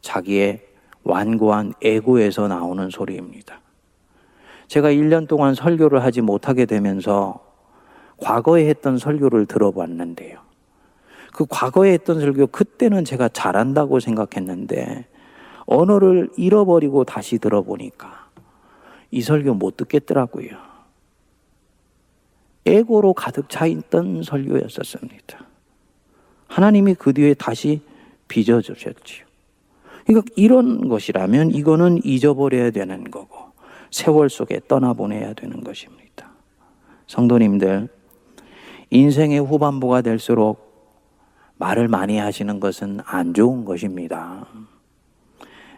자기의 완고한 애고에서 나오는 소리입니다. 제가 일 년 동안 설교를 하지 못하게 되면서 과거에 했던 설교를 들어봤는데요. 그 과거에 했던 설교, 그때는 제가 잘한다고 생각했는데 언어를 잃어버리고 다시 들어보니까 이 설교 못 듣겠더라고요. 애고로 가득 차 있던 설교였었습니다. 하나님이 그 뒤에 다시 빚어주셨지요. 그러니까 이런 것이라면 이거는 잊어버려야 되는 거고 세월 속에 떠나보내야 되는 것입니다. 성도님들, 인생의 후반부가 될수록 말을 많이 하시는 것은 안 좋은 것입니다.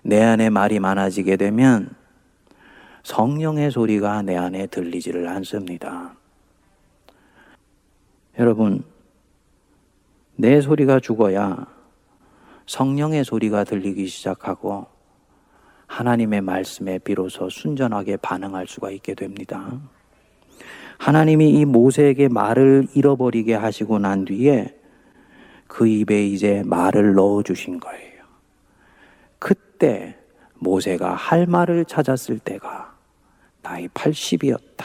내 안에 말이 많아지게 되면 성령의 소리가 내 안에 들리지를 않습니다. 여러분, 내 소리가 죽어야 성령의 소리가 들리기 시작하고 하나님의 말씀에 비로소 순전하게 반응할 수가 있게 됩니다. 하나님이 이 모세에게 말을 잃어버리게 하시고 난 뒤에 그 입에 이제 말을 넣어주신 거예요. 그때 모세가 할 말을 찾았을 때가 나이 팔십이었다.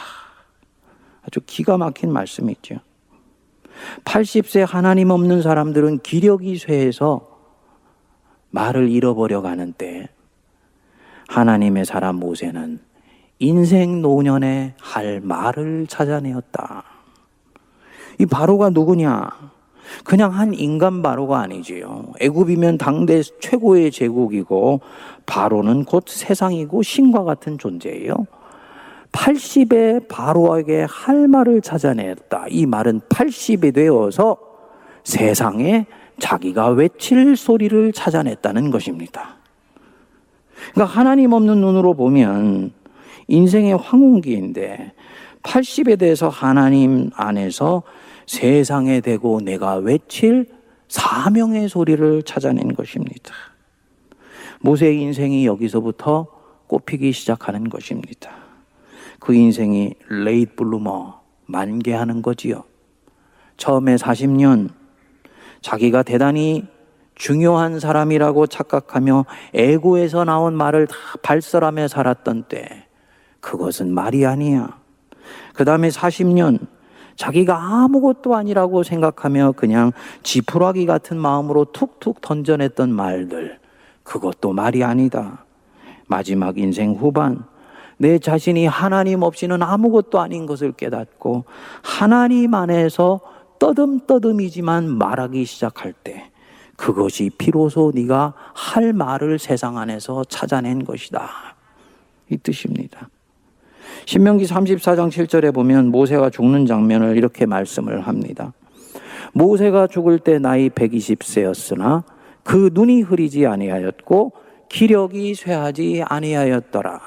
아주 기가 막힌 말씀이죠. 팔십 세 하나님 없는 사람들은 기력이 쇠해서 말을 잃어버려가는 때 하나님의 사람 모세는 인생 노년에 할 말을 찾아내었다. 이 바로가 누구냐? 그냥 한 인간 바로가 아니지요. 애굽이면 당대 최고의 제국이고 바로는 곧 세상이고 신과 같은 존재예요. 팔십에 바로에게 할 말을 찾아냈다. 이 말은 팔십이 되어서 세상에 자기가 외칠 소리를 찾아냈다는 것입니다. 그러니까 하나님 없는 눈으로 보면 인생의 황혼기인데 팔십에 대해서 하나님 안에서 세상에 대고 내가 외칠 사명의 소리를 찾아낸 것입니다. 모세의 인생이 여기서부터 꽃피기 시작하는 것입니다. 그 인생이 레이트 블루머, 만개하는 거지요. 처음에 사십 년 자기가 대단히 중요한 사람이라고 착각하며 애고에서 나온 말을 다 발설하며 살았던 때, 그것은 말이 아니야. 그 다음에 사십 년 자기가 아무것도 아니라고 생각하며 그냥 지푸라기 같은 마음으로 툭툭 던져냈던 말들, 그것도 말이 아니다. 마지막 인생 후반, 내 자신이 하나님 없이는 아무것도 아닌 것을 깨닫고 하나님 안에서 떠듬떠듬이지만 말하기 시작할 때, 그것이 비로소 네가 할 말을 세상 안에서 찾아낸 것이다. 이 뜻입니다. 신명기 삼십사 장 칠 절에 보면 모세가 죽는 장면을 이렇게 말씀을 합니다. 모세가 죽을 때 나이 백이십 세였으나 그 눈이 흐리지 아니하였고 기력이 쇠하지 아니하였더라.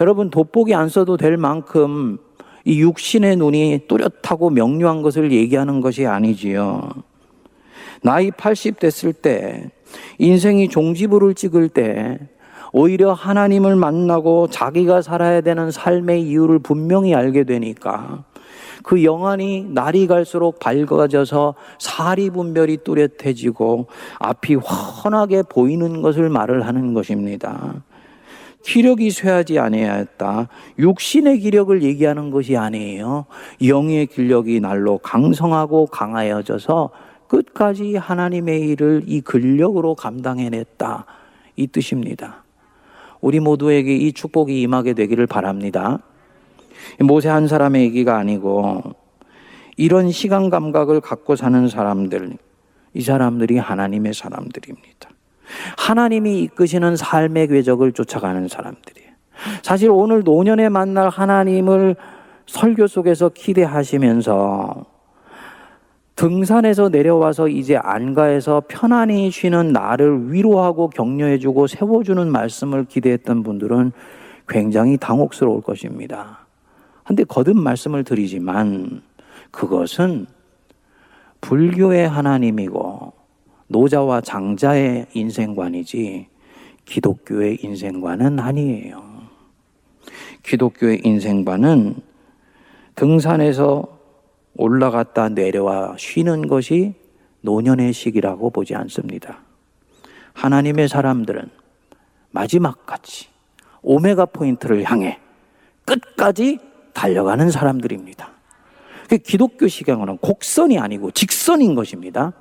여러분, 돋보기 안 써도 될 만큼 이 육신의 눈이 뚜렷하고 명료한 것을 얘기하는 것이 아니지요. 나이 팔십 됐을 때, 인생이 종지부를 찍을 때 오히려 하나님을 만나고 자기가 살아야 되는 삶의 이유를 분명히 알게 되니까 그 영안이 날이 갈수록 밝아져서 사리분별이 뚜렷해지고 앞이 환하게 보이는 것을 말을 하는 것입니다. 기력이 쇠하지 아니하였다. 육신의 기력을 얘기하는 것이 아니에요. 영의 기력이 날로 강성하고 강하여져서 끝까지 하나님의 일을 이 근력으로 감당해냈다. 이 뜻입니다. 우리 모두에게 이 축복이 임하게 되기를 바랍니다. 모세 한 사람의 얘기가 아니고 이런 시간 감각을 갖고 사는 사람들, 이 사람들이 하나님의 사람들입니다. 하나님이 이끄시는 삶의 궤적을 쫓아가는 사람들이에요. 사실 오늘 노년에 만날 하나님을 설교 속에서 기대하시면서 등산에서 내려와서 이제 안가에서 편안히 쉬는 나를 위로하고 격려해주고 세워주는 말씀을 기대했던 분들은 굉장히 당혹스러울 것입니다. 그런데 거듭 말씀을 드리지만 그것은 불교의 하나님이고 노자와 장자의 인생관이지 기독교의 인생관은 아니에요. 기독교의 인생관은 등산에서 올라갔다 내려와 쉬는 것이 노년의 시기라고 보지 않습니다. 하나님의 사람들은 마지막까지 오메가 포인트를 향해 끝까지 달려가는 사람들입니다. 기독교 시경은 곡선이 아니고 직선인 것입니다.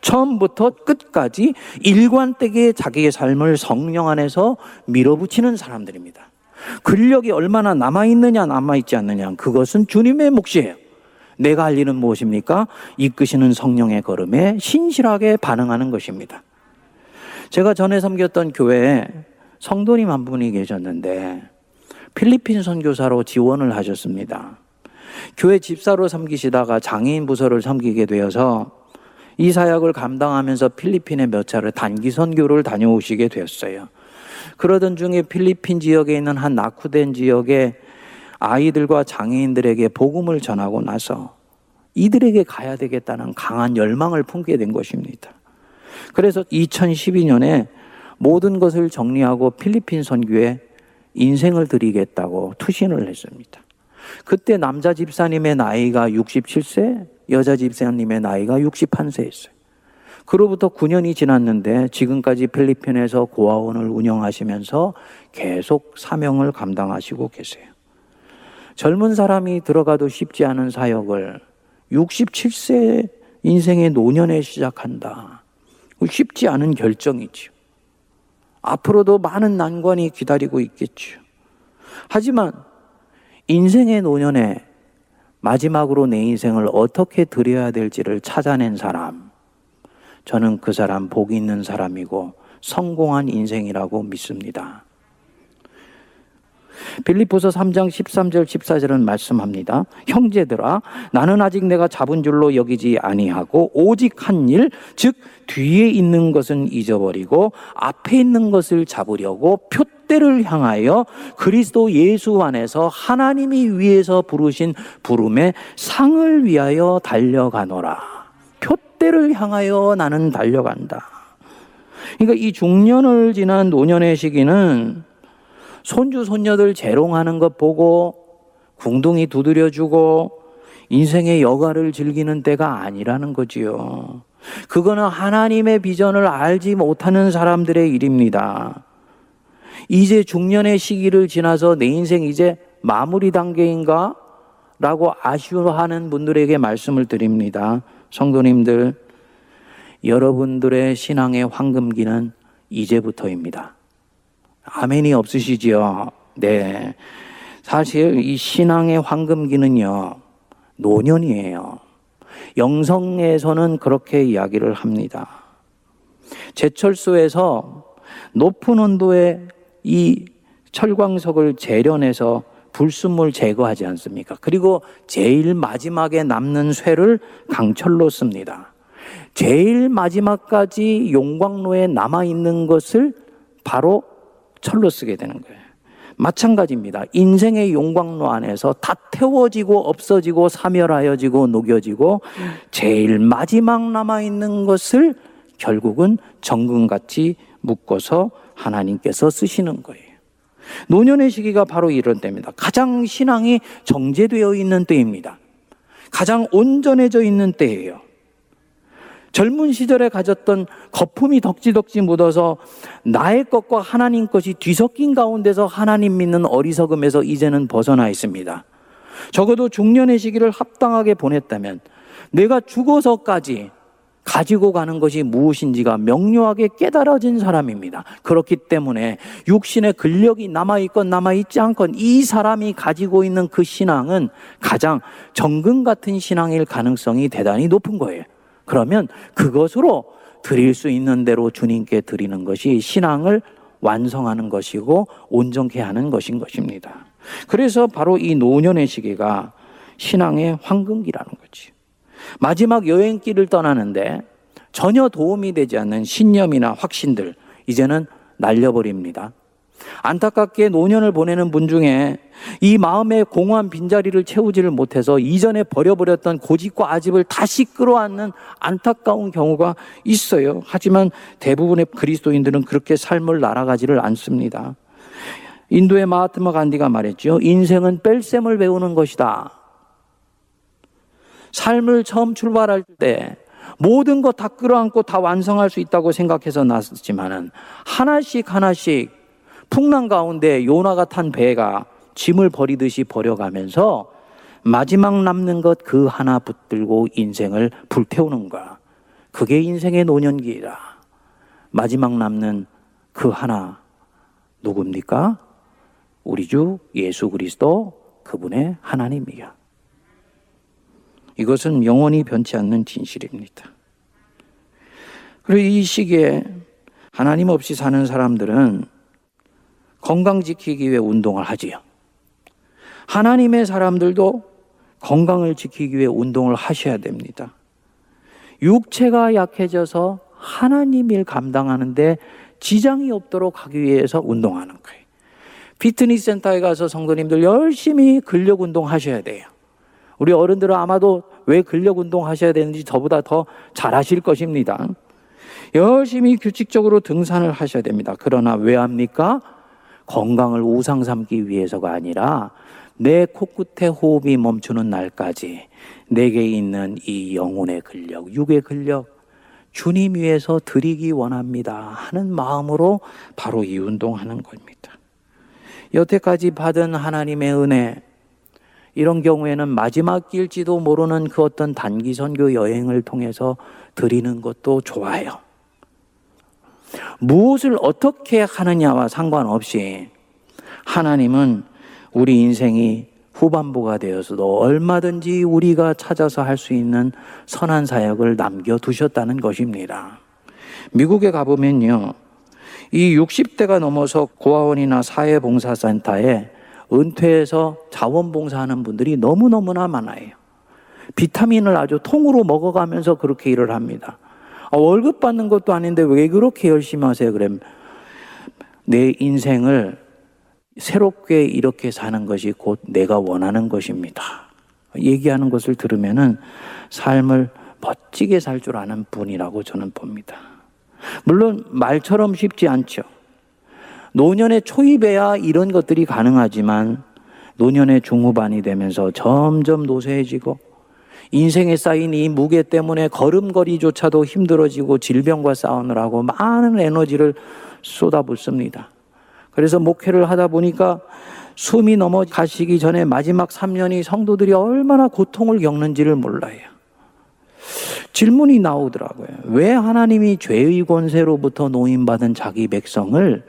처음부터 끝까지 일관되게 자기의 삶을 성령 안에서 밀어붙이는 사람들입니다. 근력이 얼마나 남아있느냐 남아있지 않느냐, 그것은 주님의 몫이에요. 내가 할 일은 무엇입니까? 이끄시는 성령의 걸음에 신실하게 반응하는 것입니다. 제가 전에 섬겼던 교회에 성도님 한 분이 계셨는데 필리핀 선교사로 지원을 하셨습니다. 교회 집사로 섬기시다가 장애인 부서를 섬기게 되어서 이 사역을 감당하면서 필리핀에 몇 차례 단기 선교를 다녀오시게 되었어요. 그러던 중에 필리핀 지역에 있는 한 낙후된 지역에 아이들과 장애인들에게 복음을 전하고 나서 이들에게 가야 되겠다는 강한 열망을 품게 된 것입니다. 그래서 이천십이 년에 모든 것을 정리하고 필리핀 선교에 인생을 드리겠다고 투신을 했습니다. 그때 남자 집사님의 나이가 육십칠 세, 여자 집사님의 나이가 육십일 세였어요. 그로부터 구 년이 지났는데 지금까지 필리핀에서 고아원을 운영하시면서 계속 사명을 감당하시고 계세요. 젊은 사람이 들어가도 쉽지 않은 사역을 육십칠 세 인생의 노년에 시작한다. 쉽지 않은 결정이지요. 앞으로도 많은 난관이 기다리고 있겠지요. 하지만 인생의 노년에 마지막으로 내 인생을 어떻게 드려야 될지를 찾아낸 사람, 저는 그 사람 복이 있는 사람이고 성공한 인생이라고 믿습니다. 빌립보서 삼 장 십삼 절 십사 절은 말씀합니다. 형제들아, 나는 아직 내가 잡은 줄로 여기지 아니하고 오직 한 일, 즉 뒤에 있는 것은 잊어버리고 앞에 있는 것을 잡으려고 표대를 향하여 그리스도 예수 안에서 하나님이 위에서 부르신 부름의 상을 위하여 달려가노라. 표대를 향하여 나는 달려간다. 그러니까 이 중년을 지난 노년의 시기는 손주, 손녀들 재롱하는 것 보고 궁둥이 두드려주고 인생의 여가를 즐기는 때가 아니라는 거지요. 그거는 하나님의 비전을 알지 못하는 사람들의 일입니다. 이제 중년의 시기를 지나서 내 인생 이제 마무리 단계인가? 라고 아쉬워하는 분들에게 말씀을 드립니다. 성도님들, 여러분들의 신앙의 황금기는 이제부터입니다. 아멘이 없으시지요? 네. 사실 이 신앙의 황금기는요, 노년이에요. 영성에서는 그렇게 이야기를 합니다. 제철소에서 높은 온도에 이 철광석을 재련해서 불순물 제거하지 않습니까? 그리고 제일 마지막에 남는 쇠를 강철로 씁니다. 제일 마지막까지 용광로에 남아있는 것을 바로 철로 쓰게 되는 거예요. 마찬가지입니다. 인생의 용광로 안에서 다 태워지고 없어지고 사멸하여지고 녹여지고 제일 마지막 남아있는 것을 결국은 정금같이 묶어서 하나님께서 쓰시는 거예요. 노년의 시기가 바로 이런 때입니다. 가장 신앙이 정제되어 있는 때입니다. 가장 온전해져 있는 때예요. 젊은 시절에 가졌던 거품이 덕지덕지 묻어서 나의 것과 하나님 것이 뒤섞인 가운데서 하나님 믿는 어리석음에서 이제는 벗어나 있습니다. 적어도 중년의 시기를 합당하게 보냈다면 내가 죽어서까지 가지고 가는 것이 무엇인지가 명료하게 깨달아진 사람입니다. 그렇기 때문에 육신의 근력이 남아있건 남아있지 않건 이 사람이 가지고 있는 그 신앙은 가장 정금 같은 신앙일 가능성이 대단히 높은 거예요. 그러면 그것으로 드릴 수 있는 대로 주님께 드리는 것이 신앙을 완성하는 것이고 온전케 하는 것인 것입니다. 그래서 바로 이 노년의 시기가 신앙의 황금기라는 거지. 마지막 여행길을 떠나는데 전혀 도움이 되지 않는 신념이나 확신들 이제는 날려버립니다. 안타깝게 노년을 보내는 분 중에 이 마음의 공허한 빈자리를 채우지를 못해서 이전에 버려버렸던 고집과 아집을 다시 끌어안는 안타까운 경우가 있어요. 하지만 대부분의 그리스도인들은 그렇게 삶을 날아가지를 않습니다. 인도의 마하트마 간디가 말했죠. 인생은 뺄셈을 배우는 것이다. 삶을 처음 출발할 때 모든 것 다 끌어안고 다 완성할 수 있다고 생각해서 났지만은 하나씩 하나씩 풍랑 가운데 요나가 탄 배가 짐을 버리듯이 버려가면서 마지막 남는 것 그 하나 붙들고 인생을 불태우는 거야. 그게 인생의 노년기라. 마지막 남는 그 하나 누굽니까? 우리 주 예수 그리스도 그분의 하나님이야. 이것은 영원히 변치 않는 진실입니다. 그리고 이 시기에 하나님 없이 사는 사람들은 건강 지키기 위해 운동을 하지요. 하나님의 사람들도 건강을 지키기 위해 운동을 하셔야 됩니다. 육체가 약해져서 하나님 일 감당하는데 지장이 없도록 하기 위해서 운동하는 거예요. 피트니스 센터에 가서 성도님들 열심히 근력 운동 하셔야 돼요. 우리 어른들은 아마도 왜 근력 운동 하셔야 되는지 저보다 더 잘하실 것입니다. 열심히 규칙적으로 등산을 하셔야 됩니다. 그러나 왜 합니까? 건강을 우상 삼기 위해서가 아니라 내 코끝에 호흡이 멈추는 날까지 내게 있는 이 영혼의 근력, 육의 근력 주님 위해서 드리기 원합니다 하는 마음으로 바로 이 운동하는 겁니다. 여태까지 받은 하나님의 은혜, 이런 경우에는 마지막일지도 모르는 그 어떤 단기 선교 여행을 통해서 드리는 것도 좋아요. 무엇을 어떻게 하느냐와 상관없이 하나님은 우리 인생이 후반부가 되어서도 얼마든지 우리가 찾아서 할 수 있는 선한 사역을 남겨두셨다는 것입니다. 미국에 가보면요, 이 육십 대가 넘어서 고아원이나 사회봉사센터에 은퇴해서 자원봉사하는 분들이 너무너무나 많아요. 비타민을 아주 통으로 먹어가면서 그렇게 일을 합니다. 아, 월급 받는 것도 아닌데 왜 그렇게 열심히 하세요? 그럼 내 인생을 새롭게 이렇게 사는 것이 곧 내가 원하는 것입니다. 얘기하는 것을 들으면은 삶을 멋지게 살 줄 아는 분이라고 저는 봅니다. 물론 말처럼 쉽지 않죠. 노년의 초입에야 이런 것들이 가능하지만 노년의 중후반이 되면서 점점 노쇠해지고 인생에 쌓인 이 무게 때문에 걸음걸이조차도 힘들어지고 질병과 싸우느라고 많은 에너지를 쏟아붓습니다. 그래서 목회를 하다 보니까 숨이 넘어가시기 전에 마지막 삼 년이 성도들이 얼마나 고통을 겪는지를 몰라요. 질문이 나오더라고요. 왜 하나님이 죄의 권세로부터 노인받은 자기 백성을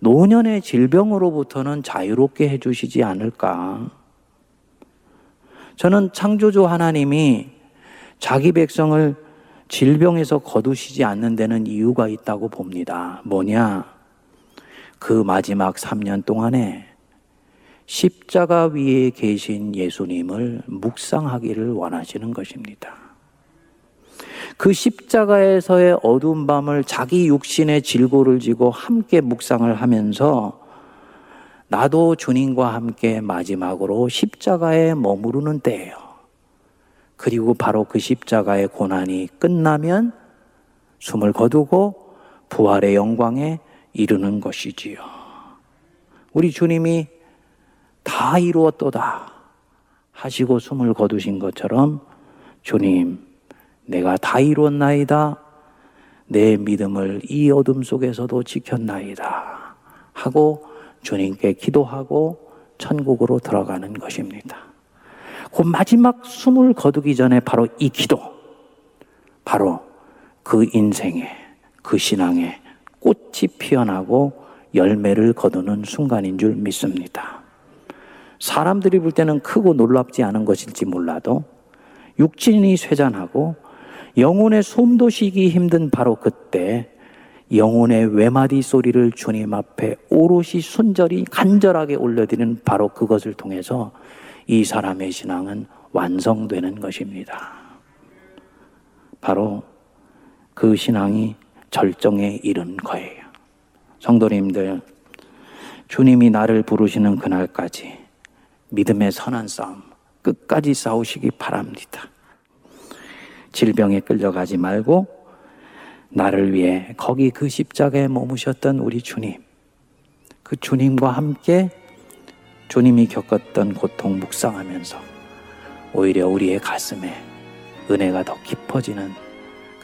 노년의 질병으로부터는 자유롭게 해주시지 않을까? 저는 창조주 하나님이 자기 백성을 질병에서 거두시지 않는 데는 이유가 있다고 봅니다. 뭐냐? 그 마지막 삼 년 동안에 십자가 위에 계신 예수님을 묵상하기를 원하시는 것입니다. 그 십자가에서의 어두운 밤을 자기 육신의 질고를 지고 함께 묵상을 하면서 나도 주님과 함께 마지막으로 십자가에 머무르는 때예요. 그리고 바로 그 십자가의 고난이 끝나면 숨을 거두고 부활의 영광에 이르는 것이지요. 우리 주님이 다 이루었도다 하시고 숨을 거두신 것처럼 주님, 내가 다 이루었나이다. 내 믿음을 이 어둠 속에서도 지켰나이다 하고 주님께 기도하고 천국으로 들어가는 것입니다. 그 마지막 숨을 거두기 전에 바로 이 기도, 바로 그 인생의, 그 신앙의 꽃이 피어나고 열매를 거두는 순간인 줄 믿습니다. 사람들이 볼 때는 크고 놀랍지 않은 것일지 몰라도 육신이 쇠잔하고 영혼의 숨도 쉬기 힘든 바로 그때 영혼의 외마디 소리를 주님 앞에 오롯이 순절히 간절하게 올려드리는 바로 그것을 통해서 이 사람의 신앙은 완성되는 것입니다. 바로 그 신앙이 절정에 이른 거예요. 성도님들, 주님이 나를 부르시는 그날까지 믿음의 선한 싸움 끝까지 싸우시기 바랍니다. 질병에 끌려가지 말고 나를 위해 거기 그 십자가에 머무셨던 우리 주님, 그 주님과 함께 주님이 겪었던 고통 묵상하면서 오히려 우리의 가슴에 은혜가 더 깊어지는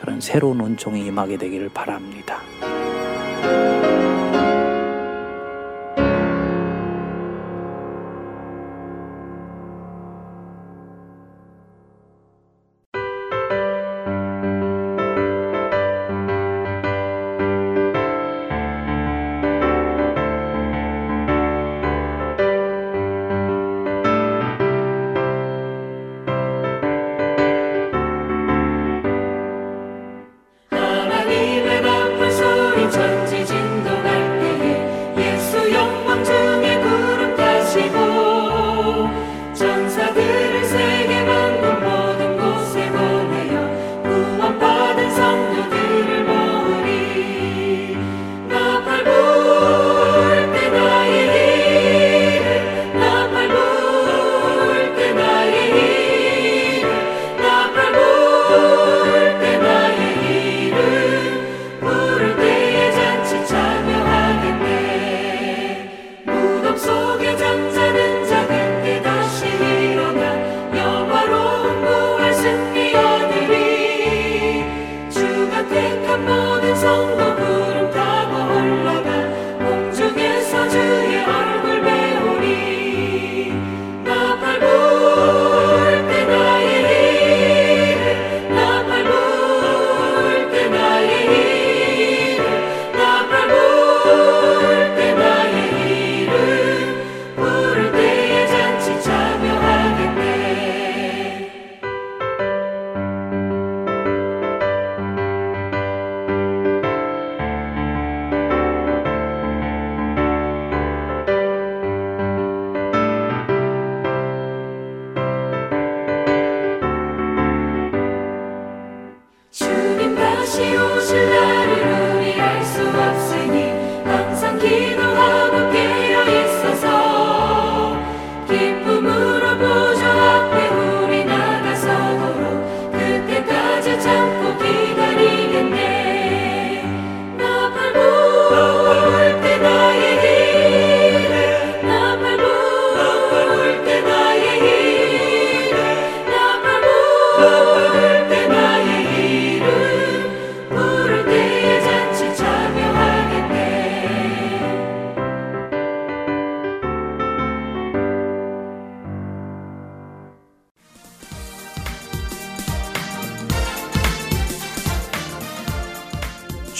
그런 새로운 은총이 임하게 되기를 바랍니다.